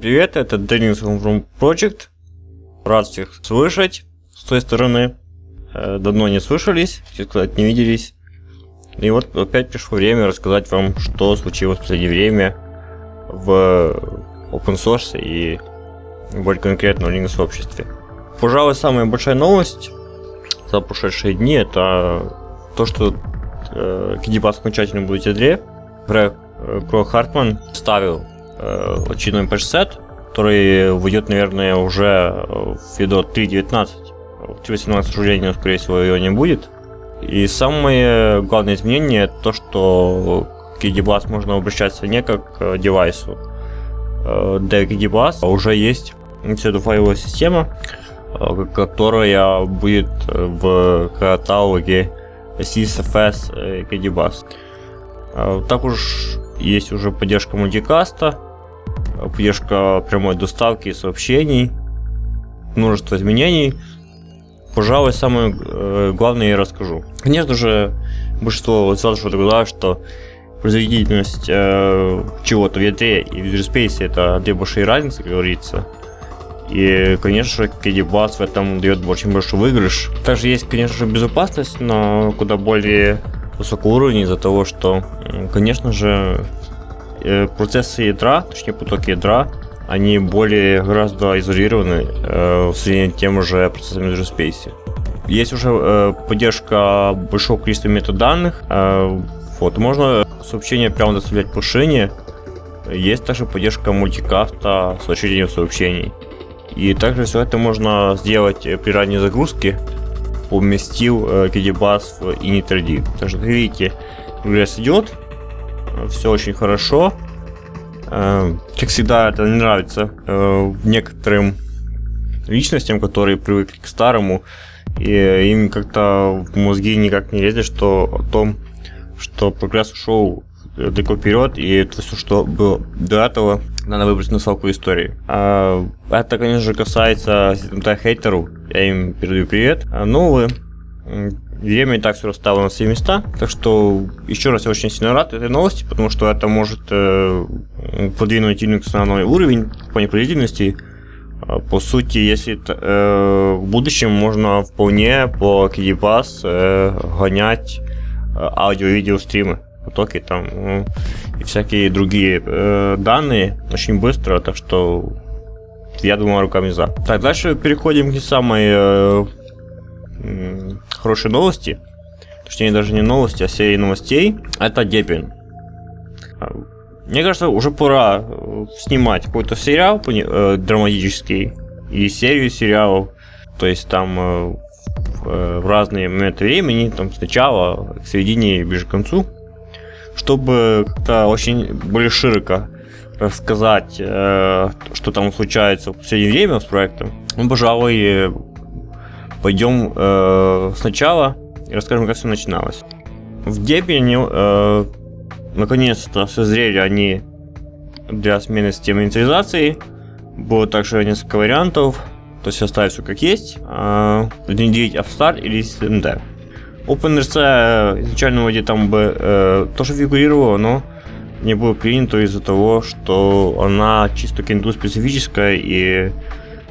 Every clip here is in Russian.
Привет, это Денис Homeroom Project. Рад всех слышать с той стороны. Давно не слышались, все сказать, не виделись. И вот опять пришло время рассказать вам, что случилось в последнее время в open source и более конкретно в Linux-сообществе. Пожалуй, самая большая новость за прошедшие дни — это то, что KDBus окончательно будет в ядре. Крой Хартман ставил очередной патч-сет, который выйдет, наверное, уже в видос 3.19. В 3.18, к сожалению, скорее всего, ее не будет. И самое главное изменение — это то, что к KDBus можно обращаться не как к девайсу. Для KDBus уже есть псевдофайловая система, которая будет в каталоге sysfs KDBus. Так уж есть уже поддержка мультикаста, поддержка прямой доставки сообщений, множество изменений. Пожалуй, самое главное я расскажу. Конечно же, большинство сразу же догадалось, что производительность чего-то в ядре и в юзерспейсе — это две большие разницы, как говорится. И, конечно же, KDBus в этом дает очень большой выигрыш. Также есть, конечно же, безопасность, но куда более высокого уровня, из-за того, что, конечно же, процессы ядра, точнее потоки ядра, они более гораздо изолированы в сравнении с тем же процессами в юзерспейсе. Есть уже поддержка большого количества метаданных, можно сообщение прямо доставлять по шине. Есть также поддержка мультикаста с очередью сообщений. И также все это можно сделать при ранней загрузке, уместил KDBus в init.id. Так что, как видите, прогресс идет, все очень хорошо. Как всегда, это не нравится некоторым личностям, которые привыкли к старому, и им как-то в мозги никак не лезет, что о том, что прогресс ушел далеко вперед, и то, что было до этого, надо выбрать на свалку истории. Это, конечно же, касается хейтеру. Я им передаю привет. Время и так все расставило на все места. Так что еще раз я очень сильно рад этой новости, потому что это может подвинуть Linux на новый уровень в плане производительности. По сути, если в будущем можно вполне по KDBus гонять аудио и видео стримы, потоки там и всякие другие данные очень быстро, так что я думаю, руками за. Так, дальше переходим к самой хорошей новости, точнее даже не новости, а серии новостей. Это Debian. Мне кажется, уже пора снимать какой-то сериал драматический и серию сериалов, то есть там в разные моменты времени, там сначала, к середине и ближе к концу, чтобы как-то очень более широко рассказать, что там случается в последнее время с проектом. Мы, пожалуй, пойдем сначала и расскажем, как все начиналось. В Debian наконец-то созрели они для смены системы инициализации. Было также несколько вариантов, то есть оставить все как есть, отделить Upstart или systemd. OpenRC изначально вроде там бы тоже фигурировало, но не было принято из-за того, что она чисто к Windows специфическая и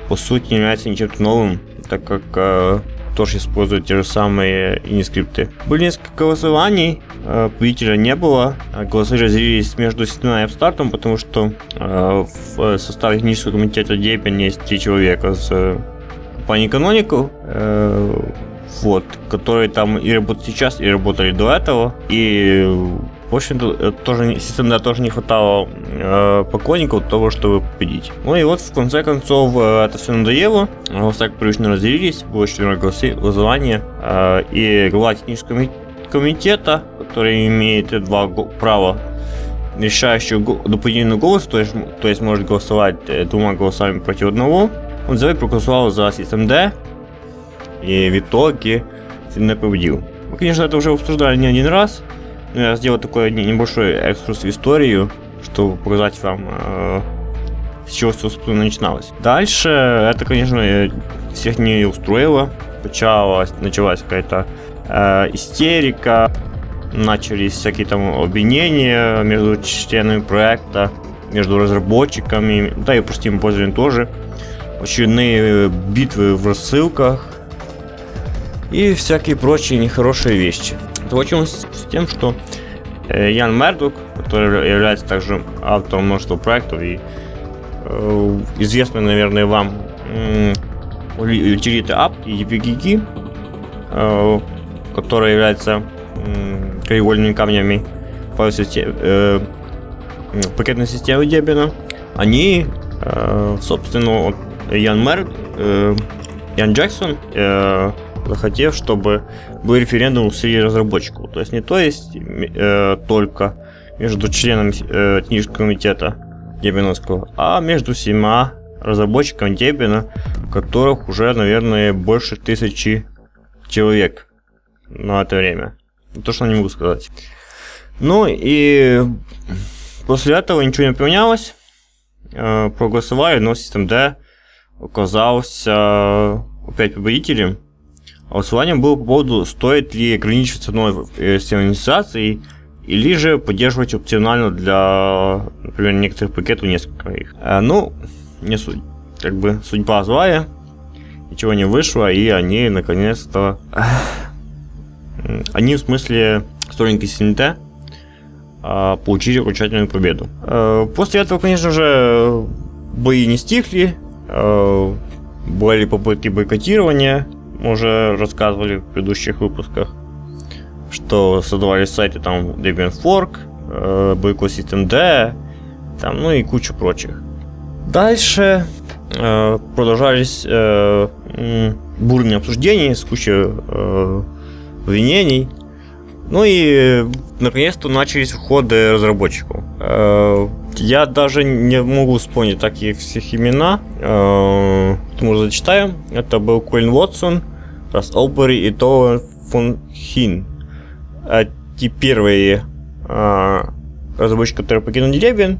по сути не является ничем новым, так как тоже используют те же самые инискрипты. Были несколько голосований, победителя не было, голосы разделились между Systemd и Upstart, потому что в составе технического комитета Debian есть 3 человека с компанией Canonical, которые там и работают сейчас, и работали до этого. И, в общем-то, системно тоже не хватало поклонников для того, чтобы победить. Ну и вот, в конце концов, это все надоело. Голоса, как привычно, разделились. Было 4 голосования. И глава технического комитета, который имеет два права решающего дополнительный голос, то есть может голосовать двумя голосами против одного, он проголосовал за systemd. И в итоге не победил. Мы, конечно, это уже обсуждали не один раз. Но я сделал такой небольшой экскурс в историю, чтобы показать вам, с чего все начиналось. Дальше это, конечно, всех не устроило. Началась какая-то истерика, начались всякие там обвинения между членами проекта, между разработчиками, да и простым пользователям тоже. Очередные битвы в рассылках и всякие прочие нехорошие вещи. Закончилось с тем, что Ян Мердук, который является также автором множества проектов и известный, наверное, вам утилиты apt и epgg, которые являются краеугольными камнями пакетной системы Debian, они, собственно, вот Ян Джексон захотел, чтобы был референдум среди разработчиков. То есть не то есть только между членами технического комитета Debian, а между всеми разработчиками Debian, которых уже, наверное, больше 1000 человек на это время. То, что не могу сказать. Ну и после этого ничего не поменялось. Проголосовали, но systemd оказался опять победителем. А голосование было по поводу, стоит ли ограничиваться новой системой инициации или же поддерживать опционально для, например, некоторых пакетов, несколько их. Ну, не суть. Как бы судьба злая, ничего не вышло, и они наконец-то... Они, в смысле, сторонники systemd, получили окончательную победу. После этого, конечно же, бои не стихли, были попытки бойкотирования. Мы уже рассказывали в предыдущих выпусках, что создавали сайты там Debian Fork, бойкот systemd, там, ну и кучу прочих. Дальше продолжались бурные обсуждения с кучей обвинений. Ну и наконец-то начались уходы разработчиков. Я даже не могу вспомнить таких всех имена, мы зачитаем. Это был Колин Уотсон, Расс Оллбери и Том Фон Хин. Эти первые разработчики, которые покинули Debian.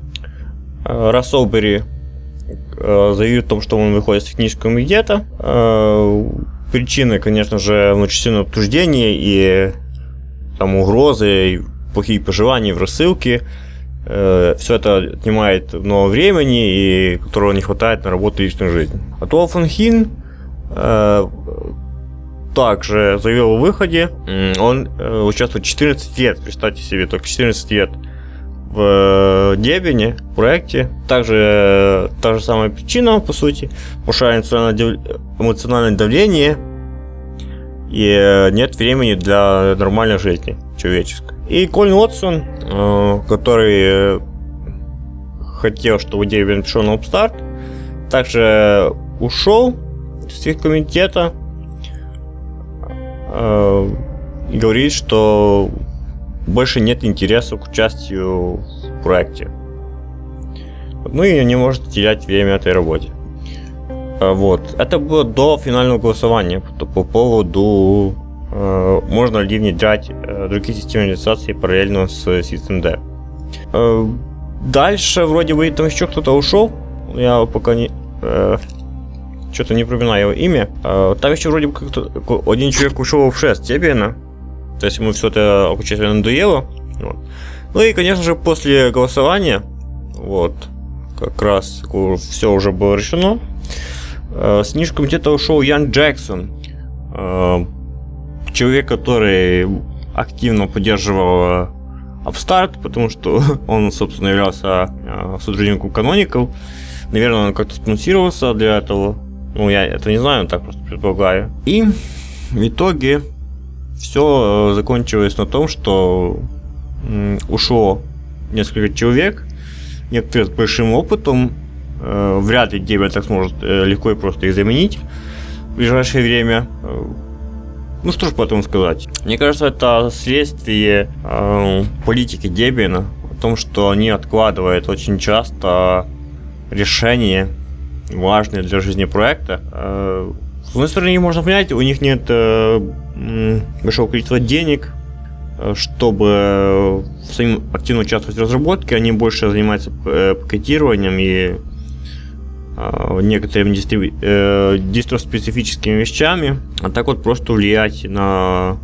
Расс Оллбери заявил о том, что он выходит из технического комитета. Причины, конечно же, многочисленные обсуждения и там угрозы, и плохие пожелания в рассылке. Все это отнимает много времени, и которого не хватает на работу и личную жизнь. А Том Фон Хин также заявил о выходе. Он участвует 14 лет, представьте себе, только 14 лет в Debian проекте. Также та же самая причина, по сути, повышает эмоциональное давление. И нет времени для нормальной жизни человеческой. И Колин Уотсон, который хотел, чтобы Debian пришел на Upstart, также ушел с их комитета и говорит, что больше нет интереса к участию в проекте. Ну и не может терять время этой работе. Вот. Это было до финального голосования по поводу, можно ли внедрять другие системы реализации параллельно с systemd. Дальше вроде бы там еще кто-то ушел, я пока не что-то не припоминаю его имя. Там еще вроде бы как-то один человек ушел в 6 Debian, то есть ему все это окончательно надоело. Вот. Ну и конечно же после голосования, вот как раз все уже было решено. С книжкой комитета ушел Ян Джексон, человек, который активно поддерживал Upstart, потому что он, собственно, являлся сотрудником Canonical. Наверное, он как-то спонсировался для этого. Ну, я это не знаю, так просто предполагаю. И в итоге все закончилось на том, что ушло несколько человек, некоторые с большим опытом. Вряд ли Debian так сможет легко и просто их заменить в ближайшее время. Ну что ж потом сказать. Мне кажется, это следствие политики Debian о том, что они откладывают очень часто решения, важные для жизни проекта. С одной стороны, можно понять, у них нет большого количества денег, чтобы самим активно участвовать в разработке. Они больше занимаются пакетированием и некоторыми дистро-специфическими вещами, а так вот просто влиять на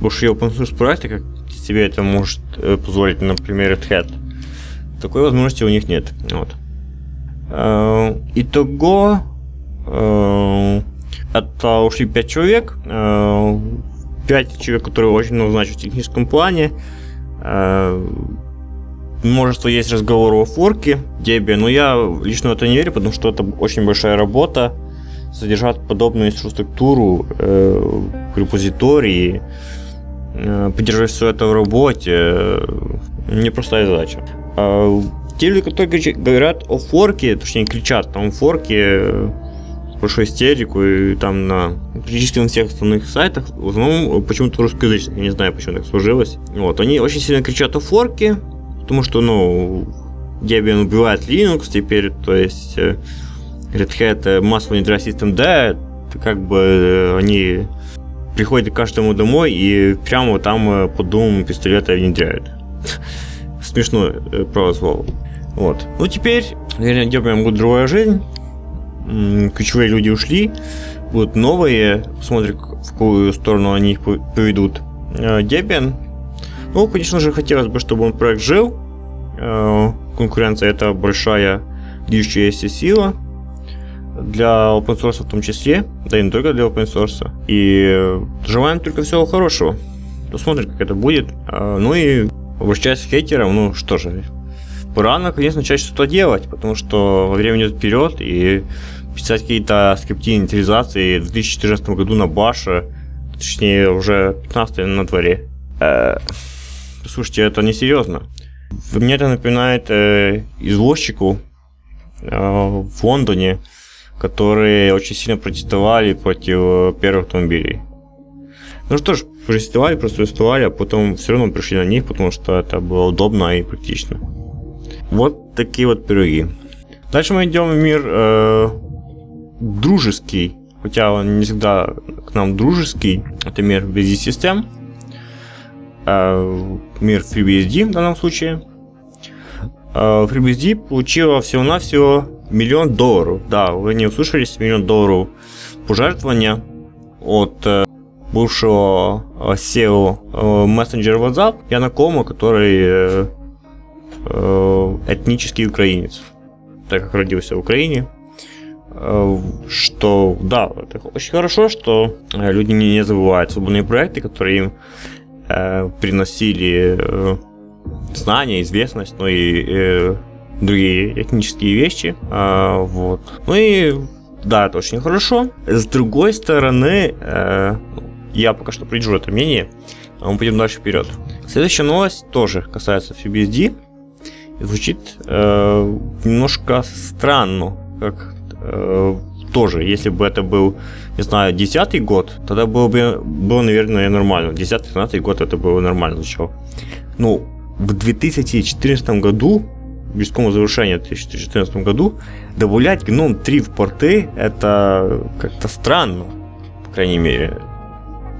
большие open source проекты, как себе это может позволить, например, Red Hat. такой возможности у них нет. Вот. Итого это ушли 5 человек. 5 человек, которые очень много значат в техническом плане. Множество есть разговоров о форке Debian, но я лично в это не верю, потому что это очень большая работа. Содержать подобную инфраструктуру, репозитории, поддерживать все это в работе, непростая задача. Те люди, которые говорят о форке, точнее кричат там форке с большой истерикой, и там на практически на всех основных сайтах, в основном почему-то русскоязычных, я не знаю, почему так сложилось. Вот, они очень сильно кричат о форке, потому что, ну, Debian убивает Linux теперь, то есть Red Hat массово не тратит systemd, как бы они приходят к каждому домой и прямо там под дулом пистолета внедряют. Смешно, право слово. Вот. Ну теперь, наверное, Debian будет другая жизнь. Ключевые люди ушли, будут новые, посмотрим, в какую сторону они их поведут. Debian, ну, конечно же, хотелось бы, чтобы он проект жил. Конкуренция — это большая движущаяся сила для open source в том числе, да и не только для open source. И желаем только всего хорошего. Посмотрим, как это будет. Ну и обращаясь к хейтерам, ну что же, пора наконец начать что-то делать, потому что время идет вперед, и писать какие-то скрипты инициализации в 2014 году на баше, точнее уже 15 на дворе. Слушайте, это несерьезно. Мне это напоминает извозчику в Лондоне, которые очень сильно протестовали против первых автомобилей. Ну что ж, протестовали, а потом все равно пришли на них, потому что это было удобно и практично. Вот такие вот пироги. Дальше мы идем в мир дружеский, хотя он не всегда к нам дружеский. Это мир без систем, мир FreeBSD в данном случае. FreeBSD получила всего-навсего $1 миллион. Да, вы не услышались, $1 миллион пожертвования от бывшего SEO мессенджера WhatsApp Яна Кома, который этнический украинец, так как родился в Украине. Что, да, это очень хорошо, что люди не забывают свободные проекты, которые им приносили знания, известность, но и другие этнические вещи. Вот. Ну и да, это очень хорошо. С другой стороны, я пока что придержу это мнение, а мы пойдем дальше вперед. Следующая новость тоже касается FreeBSD. Звучит немножко странно, как тоже, если бы это был, не знаю, 10-й год, тогда было, наверное, нормально. 10-15 год это было нормально. Ну, в 2014 году, близкому завершению в 2014 году, добавлять GNOME 3 в порты — это как-то странно, по крайней мере.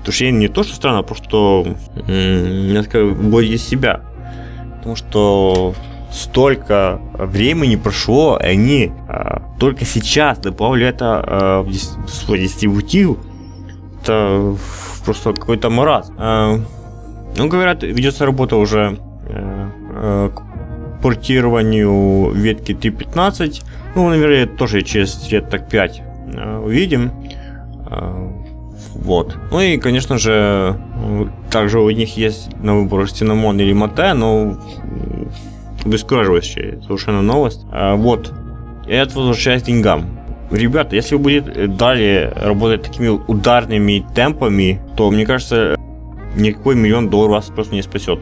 Точнее, не то, что странно, а просто несколько более из себя. Потому что столько времени прошло, и они только сейчас добавили это в свой дистрибутив. Это просто какой-то маразм. Ну, говорят, ведется работа уже к портированию ветки 3.15. Ну, наверное, тоже через лет так 5 увидим. Вот. Ну и, конечно же, также у них есть на выбор Cinnamon или Mate, но обескураживающая совершенно новость. Вот. И это возвращаясь к деньгам. Ребята, если вы будете далее работать такими ударными темпами, то, мне кажется, никакой $1 миллион вас просто не спасет.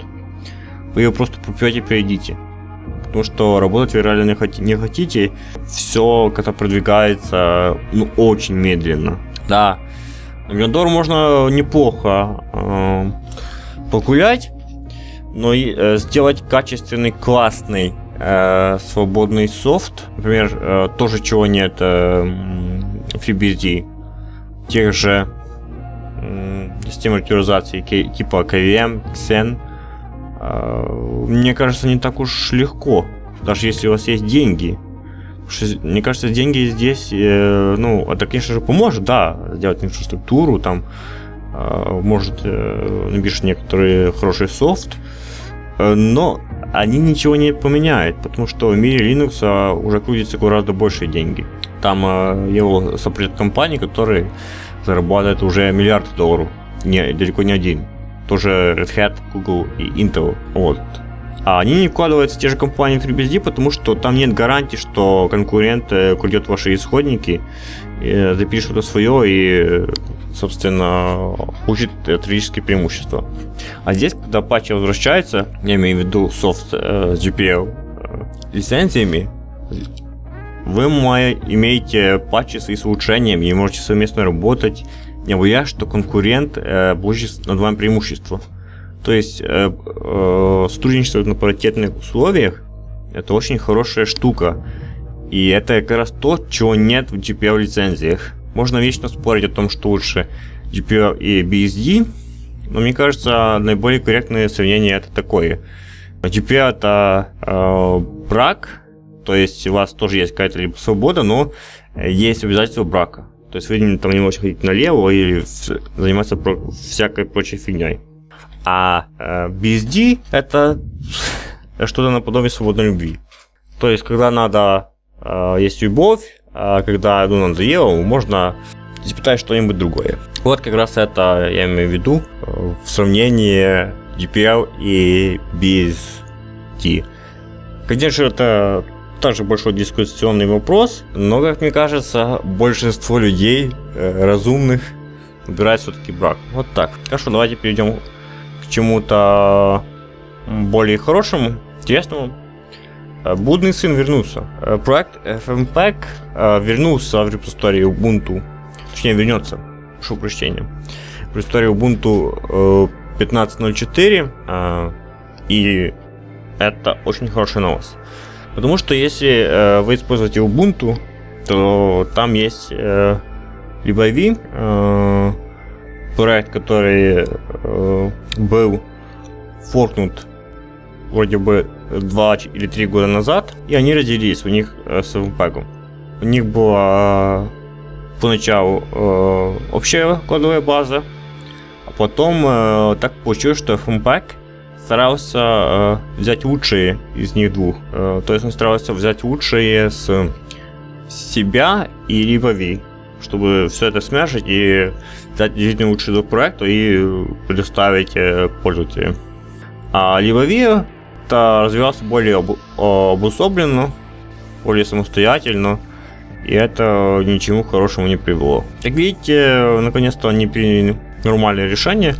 Вы ее просто пропьете и перейдите. Потому что работать вы реально не хотите. Все как-то продвигается, ну, очень медленно. Да, $1 миллион можно неплохо погулять, но и сделать качественный, классный, свободный софт. Например, тоже чего нет FreeBSD. Тех же систем ретюризации типа KVM, Xen. Мне кажется, не так уж легко, даже если у вас есть деньги. Мне кажется, деньги здесь, ну, это, конечно же, поможет, да, сделать инфраструктуру, там, может, напишешь некоторые хороший софт, но они ничего не поменяют, потому что в мире Linux уже крутятся гораздо большие деньги. Там его сопредят компании, которые зарабатывают уже $миллиарды. Не, далеко не один. Тоже Red Hat, Google и Intel. Вот. А они не вкладываются в те же компании FreeBSD, потому что там нет гарантии, что конкурент крадет ваши исходники, запишет что-то свое и, собственно, получит стратегические преимущества. А здесь, когда патчи возвращаются, я имею в виду софт с GPL лицензиями, вы имеете патчи с улучшением и можете совместно работать, не боясь, что конкурент получит над вами преимущество. То есть сотрудничество на паритетных условиях — это очень хорошая штука. И это как раз то, чего нет в GPL лицензиях. Можно вечно спорить о том, что лучше GPL и BSD, но мне кажется, наиболее корректное сравнение это такое. GPL это брак, то есть у вас тоже есть какая-то либо свобода, но есть обязательство брака. То есть вы там не можете ходить налево или заниматься всякой прочей фигней. А BSD это что-то наподобие свободной любви. То есть, когда надо, есть любовь, а когда надоело, можно испытать что-нибудь другое. Вот как раз это я имею в виду в сравнении GPL и BSD. Конечно, это также большой дискуссионный вопрос, но, как мне кажется, большинство людей разумных выбирает все-таки брак. Вот так. Хорошо, давайте перейдем к чему-то более хорошему, интересному. Блудный сын вернулся. Проект FFmpeg вернулся в репозитории Ubuntu. Точнее, вернется. Прошу прощения. В репозитории Ubuntu 15.04. И это очень хорошая новость. Потому что если вы используете Ubuntu, то там есть Libav, проект, который был форкнут вроде бы 2 или 3 года назад, и они разделились у них с FFmpeg. У них была поначалу общая кодовая база, а потом так получилось, что FFmpeg старался взять лучшие из них двух. То есть он старался взять лучшие с себя и Libav, чтобы все это смешать и дать действительно лучший проект и предоставить пользователям. А Libav развивался более обособленно, более самостоятельно, и это ничему хорошему не привело. Как видите, наконец-то они приняли нормальное решение.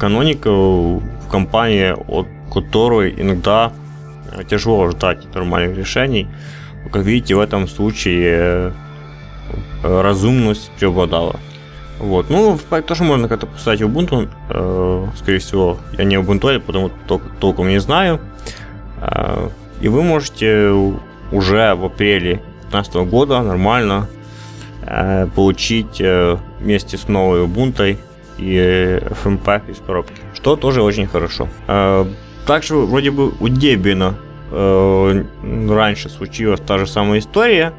Canonical — компания, от которой иногда тяжело ждать нормальных решений. Как видите, в этом случае разумность преобладала. Вот, ну, тоже можно как-то поставить Ubuntu, скорее всего, я не Ubuntu, потому что толком не знаю. И вы можете уже в апреле 2015 года нормально получить вместе с новой Ubuntu и FFmpeg из коробки, что тоже очень хорошо. Также вроде бы у Debian раньше случилась та же самая история.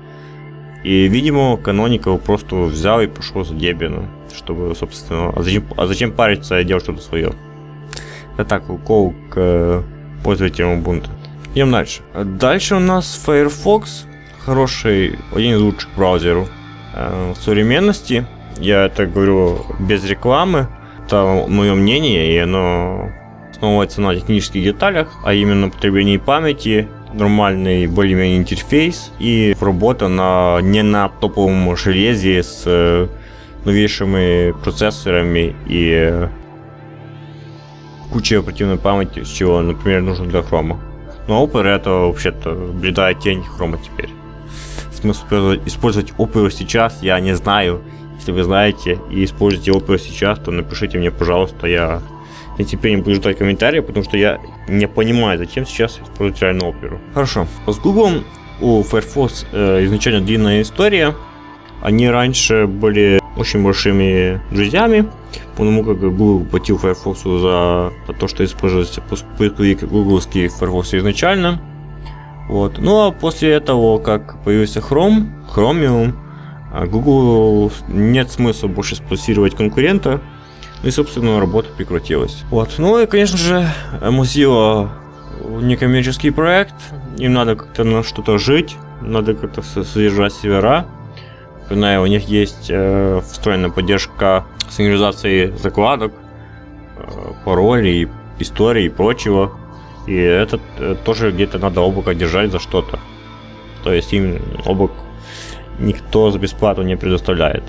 И, видимо, Canonical просто взял и пошел за Debian, чтобы, собственно, а зачем париться и делать что-то свое. Это так, укол к пользователям Ubuntu. Идем дальше. Дальше у нас Firefox, хороший, один из лучших браузеров в современности. Я это говорю без рекламы, это мое мнение, и оно основывается на технических деталях, а именно потреблении памяти, нормальный более-менее интерфейс и работа не на топовом железе с новейшими процессорами и кучей оперативной памяти, с чего, например, нужно для Chrome. Но Opera — это вообще-то бледная тень Chrome теперь. Смысл использовать Opera сейчас я не знаю. Если вы знаете и используете Opera сейчас, то напишите мне, пожалуйста, я теперь не буду ждать комментариев, потому что я не понимаю, зачем сейчас использовать реально Opera. Хорошо. С Google у Firefox изначально длинная история. Они раньше были очень большими друзьями, потому как Google платил Firefox за то, что использовался поисковик гугловский Firefox изначально. Вот. Ну а после того, как появился Chromium, Google нет смысла больше спонсировать конкурента. Ну и, собственно, работа прекратилась. Вот. Ну и, конечно же, Mozilla некоммерческий проект, им надо как-то на что-то жить, надо как-то содержать сервера. У них есть встроенная поддержка синхронизации закладок, паролей, истории и прочего. И это тоже где-то надо облако держать за что-то. То есть им облак никто за бесплатно не предоставляет.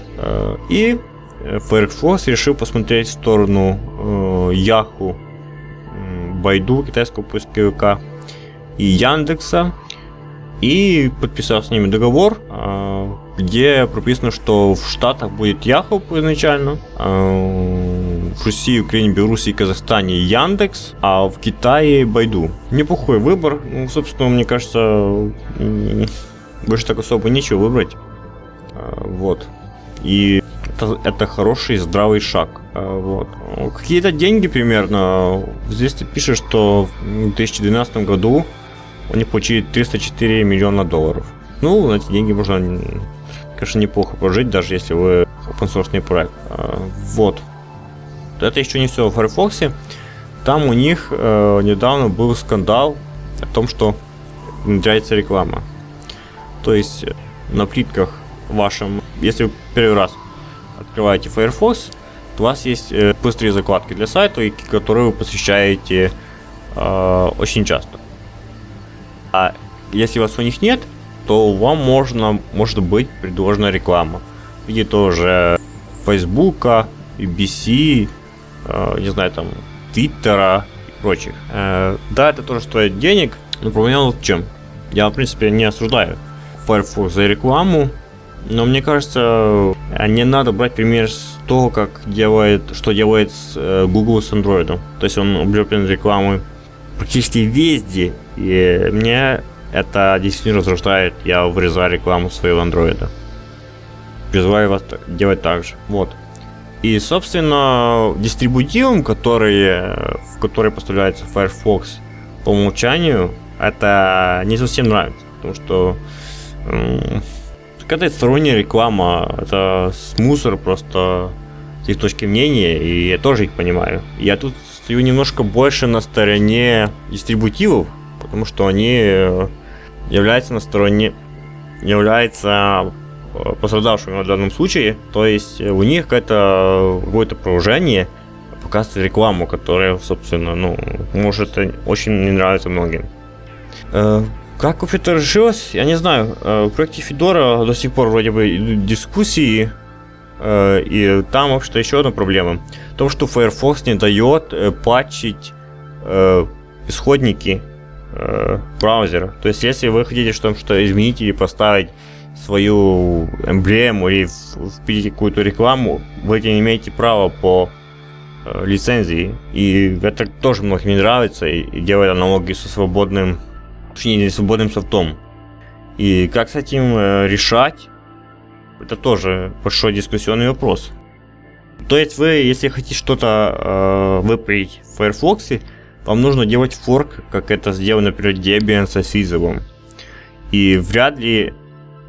И Firefox решил посмотреть в сторону Yahoo, Байду, китайского поисковика, и Яндекса, и подписал с ними договор, где прописано, что в Штатах будет Yahoo изначально, в России, Украине, Белоруссии, Казахстане Яндекс, а в Китае Байду. Неплохой выбор, ну, собственно, мне кажется, больше так особо нечего выбрать. Вот. И это хороший, здравый шаг. Вот. Какие-то деньги примерно. Здесь ты пишешь, что в 2012 году они получили $304 миллиона. Ну, на эти деньги можно, конечно, неплохо прожить, даже если вы open-source проект. Вот. Это еще не все в Firefox. Там у них недавно был скандал о том, что внедряется реклама. То есть на плитках вашим, если вы первый раз открываете Firefox, у вас есть быстрые закладки для сайта, которые вы посещаете очень часто. А если у вас у них нет, то вам может быть предложена реклама в виде тоже Фейсбука, BBC, не знаю, там Твиттера и прочих. Да, это тоже стоит денег, но проблема вот в чем. Я в принципе не осуждаю Firefox за рекламу, но мне кажется, не надо брать пример с того, что делает Google с Android. То есть он облеплен рекламой практически везде, и мне это действительно раздражает. Я вырезаю рекламу своего Android. Призываю вас делать так же. Вот. И, собственно, дистрибутивом, в который поставляется Firefox по умолчанию, это не совсем нравится, потому что какая-то сторонняя реклама, это мусор просто с их точки мнения, и я тоже их понимаю. Я тут стою немножко больше на стороне дистрибутивов, потому что они являются пострадавшими в данном случае, то есть у них какое-то положение показывает рекламу, которая, собственно, может очень не нравится многим. Как вообще это решилось, я не знаю. В проекте Федора до сих пор вроде бы идут дискуссии, и там вообще-то еще одна проблема. То, что Firefox не дает патчить исходники браузера. То есть, если вы хотите что-то изменить или поставить свою эмблему или впилить какую-то рекламу, вы не имеете права по лицензии. И это тоже многим не нравится, и делает аналогии со свободным софтом. И как с этим решать, это тоже большой дискуссионный вопрос. То есть вы, если хотите что-то выправить в Firefox, вам нужно делать форк, как это сделал, например, Debian со Сизовым. И вряд ли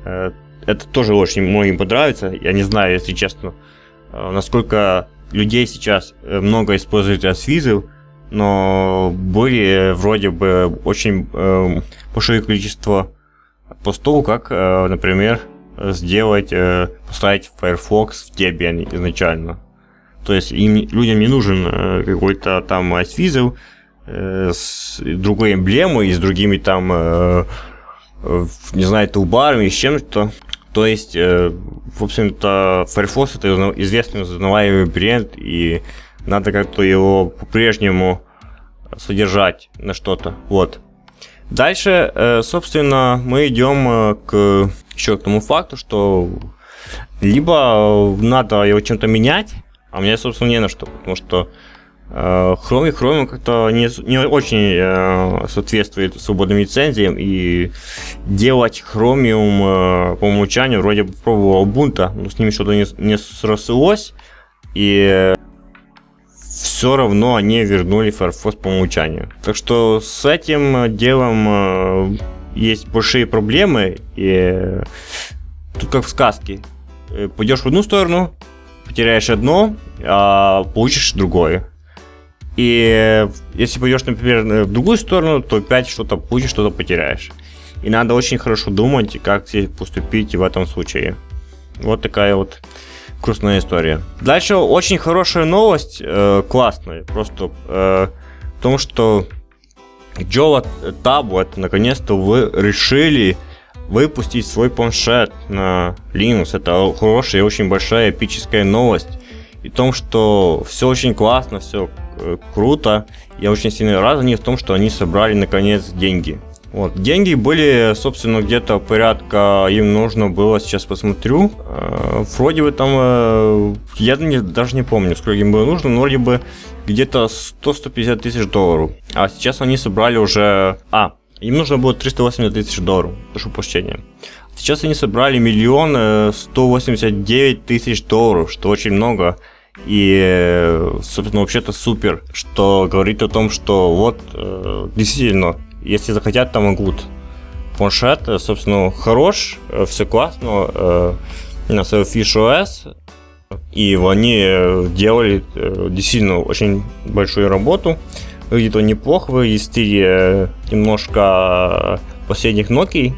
это тоже очень многим понравится. Я не знаю, если честно, насколько людей сейчас много используют Asfizil, но были вроде бы очень большое количество постов, как, например, поставить Firefox в Debian изначально. То есть людям не нужен какой-то там Asfizil с другой эмблемой, с другими там, не знаю, тулбарами, с чем-то. То есть, в общем-то, Firefox — это известный узнаваемый бренд, и надо как-то его по-прежнему содержать на что-то. Вот. Дальше, собственно, мы идем к тому факту, что либо надо его чем-то менять, а у меня, собственно, не на что, потому что Chrome как-то не очень соответствует свободным лицензиям, и делать Chromium по умолчанию вроде бы пробовал Ubuntu, но с ними что-то не срослось, и все равно они вернули Firefox по умолчанию. Так что с этим делом есть большие проблемы, и тут как в сказке: пойдешь в одну сторону, потеряешь одно, а получишь другое. И если пойдешь, например, в другую сторону, то опять что-то получишь, что-то потеряешь. И надо очень хорошо думать, как здесь поступить в этом случае. Вот такая вот грустная история. Дальше очень хорошая новость, классная, просто в том, что Java Tablet наконец-то вы решили выпустить свой планшет на Linux. Это хорошая и очень большая эпическая новость. И в том, что все очень классно, все круто. Я очень сильно рад в том, что они собрали наконец деньги. Вот. Деньги были, собственно, где-то порядка, им нужно было, сейчас посмотрю, вроде бы там, я даже не помню, сколько им было нужно, но вроде бы где-то 100-150 тысяч долларов. А сейчас они собрали уже, им нужно было 380 тысяч долларов, прошу прощения. Сейчас они собрали 1 189 000 долларов, что очень много. И, собственно, вообще-то супер, что говорит о том, что вот, действительно, если захотят, там могут. Планшет, собственно, хорош, все классно, на свою FishOS, и они делали действительно очень большую работу. Выглядит он неплохо, выглядит в стиле немножко последних Nokia,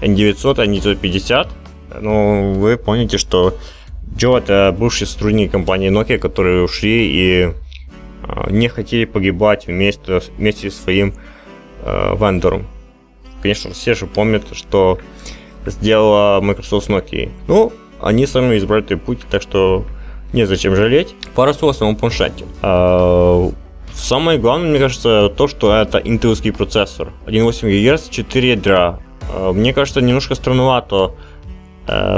N900, N950, но вы помните, что Джо — это бывшие сотрудники компании Nokia, которые ушли и не хотели погибать вместе со своим вендором. Конечно, все же помнят, что сделала Microsoft с Nokia. Ну, они сами избрали этот путь, так что незачем жалеть. Пару слов о самом планшете. Самое главное, мне кажется, то, что это интеловский процессор. 1.8 ГГц, 4 ядра. Мне кажется, немножко странновато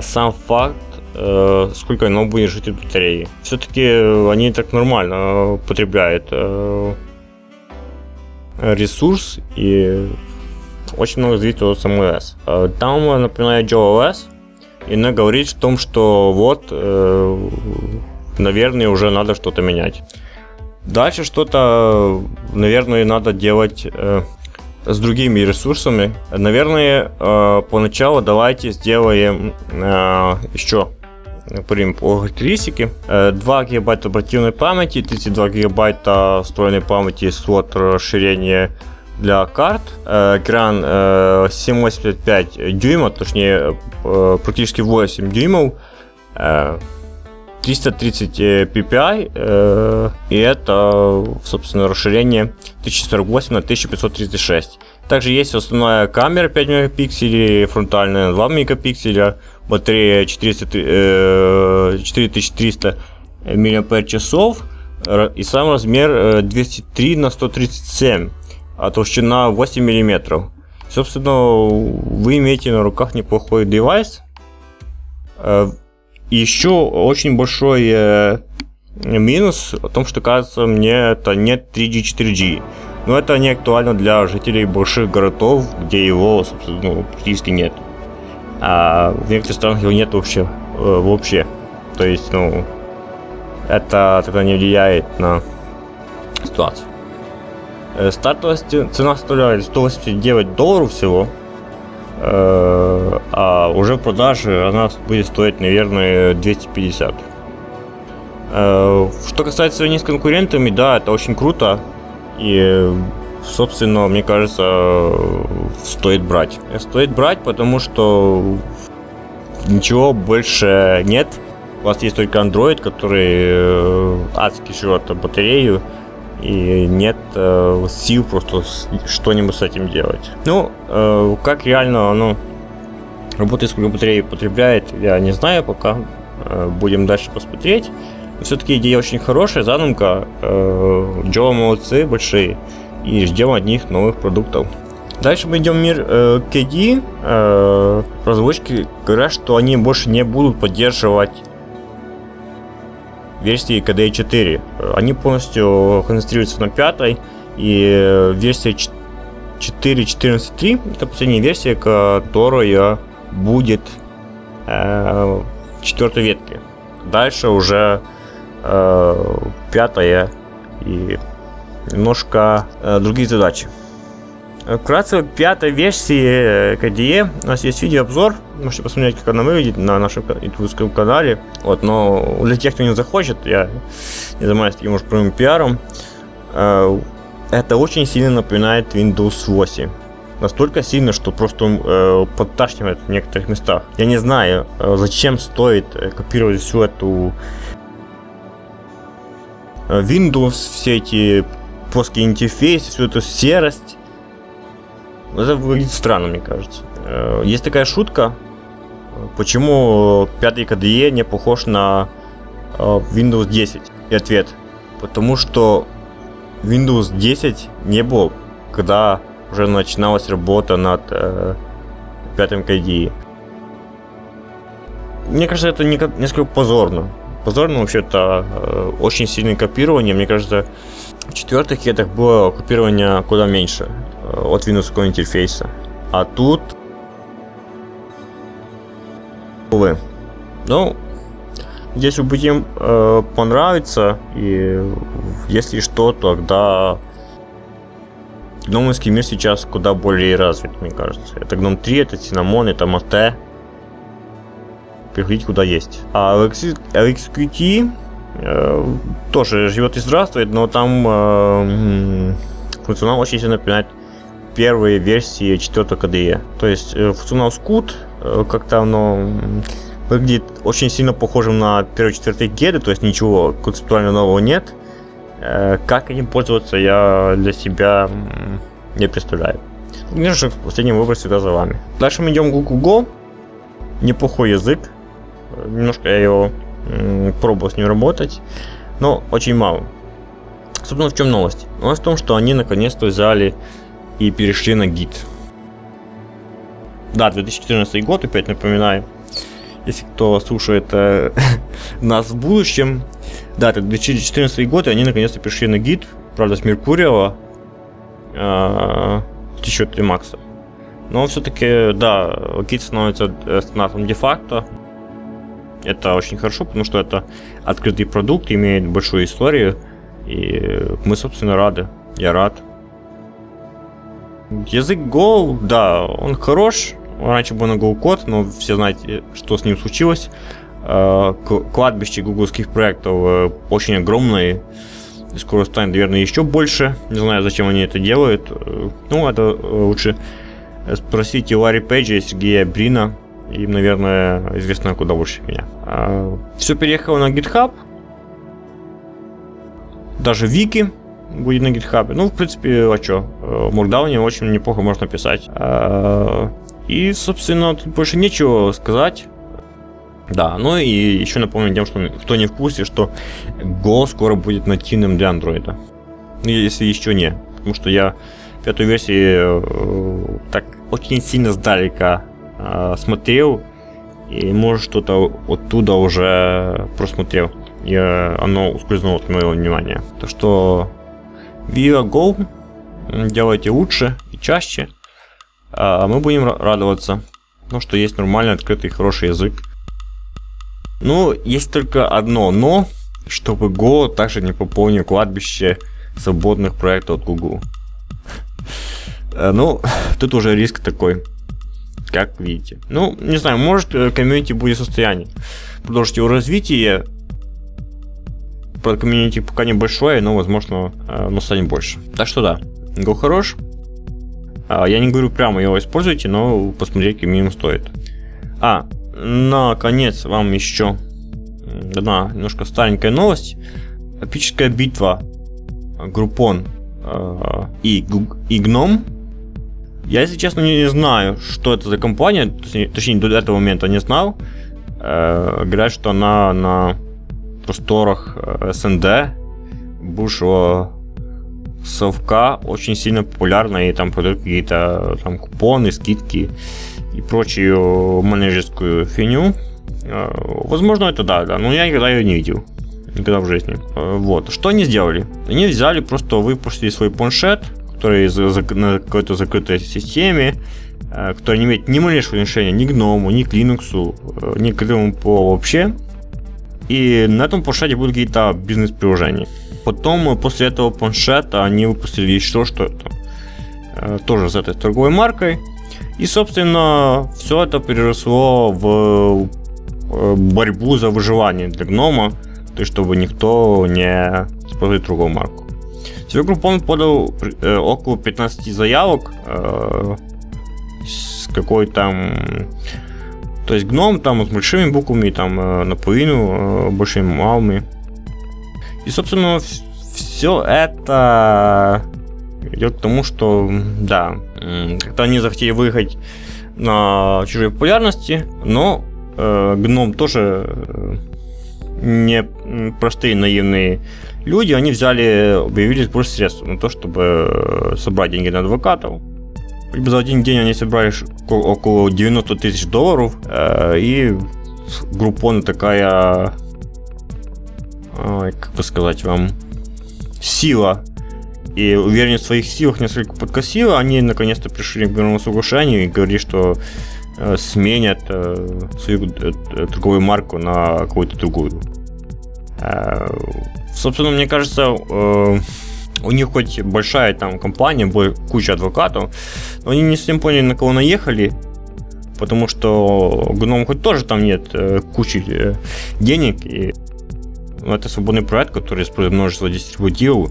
сам факт, сколько оно будет жить в батарее. Все-таки они так нормально потребляют ресурс, и очень много зависит от самой OS. Там, например, JOS, и она говорит о том, что вот, наверное, уже надо что-то менять. Дальше что-то, наверное, надо делать с другими ресурсами. Наверное, поначалу давайте сделаем еще, например, по характеристике. 2 гигабайта оперативной памяти, 32 гигабайта встроенной памяти, слот расширения для карт, экран 7,85 дюйма, точнее практически 8 дюймов, 330 ppi, и это, собственно, расширение 1048 на 1536. Также есть основная камера 5 мегапикселей, фронтальная 2 мегапикселя, батарея 4300 мАч, и сам размер 203 на 137, а толщина 8 мм. Собственно, вы имеете на руках неплохой девайс. Еще очень большой минус о том, что, кажется мне, это нет 3G, 4G, но это не актуально для жителей больших городов, где его, собственно, практически нет, а в некоторых странах его нет вообще. То есть, это тогда не влияет на ситуацию. Стартовая цена составляет $189 всего, а уже в продаже она будет стоить, наверное, $250. Что касается сравнения с конкурентами, да, это очень круто, и, собственно, мне кажется, стоит брать. Потому что ничего больше нет. У вас есть только Android, который адски жрет батарею, и нет сил просто что-нибудь с этим делать. Как реально оно работает, сколько батареи потребляет, я не знаю пока. Будем дальше посмотреть. Все-таки идея очень хорошая, задумка. Java молодцы, большие. И ждем от них новых продуктов. Дальше мы идем в мир KDE. Разработчики говорят, что они больше не будут поддерживать версии KDE 4. Они полностью концентрируются на 5, и версия 4.14.3 это последняя версия, которая будет четвертой ветки. Дальше уже 5 и немножко другие задачи. Вкратце, 5 версии KDE. У нас есть видеообзор. Можете посмотреть, как она выглядит на нашем ютубском канале. Вот, но для тех, кто не захочет, я не занимаюсь таким уж прямым пиаром. Это очень сильно напоминает Windows 8. Настолько сильно, что просто подташнивает в некоторых местах. Я не знаю, зачем стоит копировать всю эту Windows, все эти плоский интерфейс, всю эту серость. Это выглядит странно, мне кажется. Есть такая шутка, почему 5-й KDE не похож на Windows 10. И ответ: потому что Windows 10 не было, когда уже начиналась работа над 5-м KDE. Мне кажется, это несколько позорно. Позорно вообще-то очень сильное копирование. Мне кажется, в 4-х ядах было копирование куда меньше от Windows интерфейса. А тут... Увы. Ну, если будем понравится, и если что, тогда гномовский мир сейчас куда более развит, мне кажется. Это Гном 3, это Cinnamon, это Mate. Приходить куда есть. А LXQT тоже живет и здравствует, но там функционал очень сильно напоминает первые версии 4-го KDE. То есть функционал Scoot как-то оно выглядит очень сильно похожим на первые 4-е GED, то есть ничего концептуально нового нет. Как этим пользоваться, я для себя не представляю. Конечно, последний выбор всегда за вами. Дальше мы идем к Google Go. Неплохой язык. Немножко я его пробовал с ним работать, но очень мало. Собственно, в чем новость? Новость в том, что они наконец-то взяли и перешли на Git. Да, 2014 год, опять напоминаю. Если кто слушает нас в будущем. Да, это 2014 год, и они наконец-то перешли на Git. Правда, с Меркурьева. Еще 3 Макса. Но все-таки, да, Git становится стандартом де-факто. Это очень хорошо, потому что это открытый продукт, имеет большую историю. И мы, собственно, рады. Я рад. Язык Go, да, он хорош. Раньше был на Go-код, но все знаете, что с ним случилось. Кладбище гугловских проектов очень огромное. Скоро станет, наверное, еще больше. Не знаю, зачем они это делают. Ну, это лучше спросите Ларри Пейджа и Сергея Брина. Им, наверное, известно куда больше меня. Все переехало на GitHub. Даже вики будет на GitHub. Ну, в принципе, а что? В Markdown очень неплохо можно писать. И, собственно, тут больше нечего сказать. Да, ну и еще напомню тем, что кто не в курсе, что Go скоро будет нативным для Android. Если еще не. Потому что я пятую версию так очень сильно сдалека смотрел. И может что-то оттуда уже просмотрел. И оно ускользнуло от моего внимания. Так что Viva Go, делайте лучше и чаще. Мы будем радоваться, ну, что есть нормальный, открытый, хороший язык. Ну, есть только одно но, чтобы Go также не пополнил кладбище свободных проектов от Google. Ну, тут уже риск такой, как видите. Ну, не знаю, может комьюнити будет в состоянии продолжить его развитие. Про комьюнити пока небольшое, но, возможно, оно станет больше. Так что да, Go хорош. Я не говорю прямо его используйте, но посмотреть как минимум стоит. А, наконец вам еще одна немножко старенькая новость. Эпическая битва Groupon и GNOME. Я, если честно, не знаю, что это за компания. Точнее, до этого момента не знал. Говорят, что она на просторах СНД бывшего совка очень сильно популярна, и там продают какие-то там купоны, скидки и прочую менеджерскую фигню. Возможно, это да, но я никогда ее не видел. Никогда в жизни. Вот. Что они сделали? Они взяли, просто выпустили свой планшет, который на какой-то закрытой системе, который не имеет ни малейшего отношения ни к гному, ни к линуксу, ни к этому ПО вообще. И на этом планшете будут какие-то бизнес-приложения. Потом, после этого планшета, они выпустили еще что-то, тоже с этой торговой маркой. И, собственно, все это переросло в борьбу за выживание для гнома, то есть чтобы никто не использовал другую марку. Всего Groupon подал около 15 заявок. С какой там... То есть GNOME там с большими буквами, там наполовину, большими малыми. И, собственно, все это идет к тому, что, да, как-то они захотели выехать на чужие популярности, но GNOME тоже не простые наивные люди, они взяли, объявили сбор средств на то, чтобы собрать деньги на адвокатов. За один день они собрали около 90 тысяч долларов, и Groupon такая, как бы сказать вам, сила и уверенность в своих силах несколько подкосила. Они наконец-то пришли к мирному соглашению и говорили, что сменят свою торговую марку на какую-то другую. Собственно, мне кажется, у них хоть большая там компания, куча адвокатов, но они не совсем поняли, на кого наехали, потому что GNOME хоть тоже там нет кучи денег, и это свободный проект, который использует множество дистрибутивов,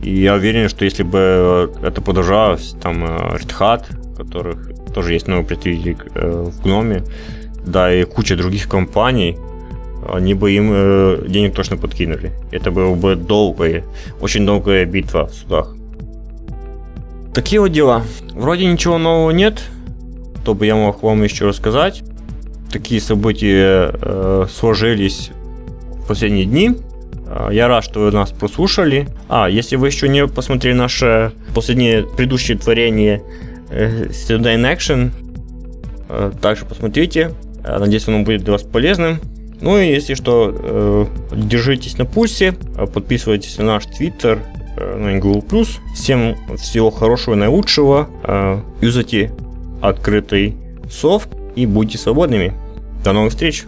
и я уверен, что если бы это продолжалось, там Red Hat, у которых тоже есть новый представитель в GNOME, да и куча других компаний, они бы им денег точно подкинули. Это была бы долгая, очень долгая битва в судах. Такие вот дела. Вроде ничего нового нет, то бы я мог вам еще рассказать. Такие события сложились в последние дни. Я рад, что вы нас прослушали. Если вы еще не посмотрели наше последнее предыдущее творение Student in Action, также посмотрите. Надеюсь, оно будет для вас полезным. Ну и если что, держитесь на пульсе, подписывайтесь на наш Twitter, на Google+. Всем всего хорошего и наилучшего. Юзайте открытый софт и будьте свободными. До новых встреч!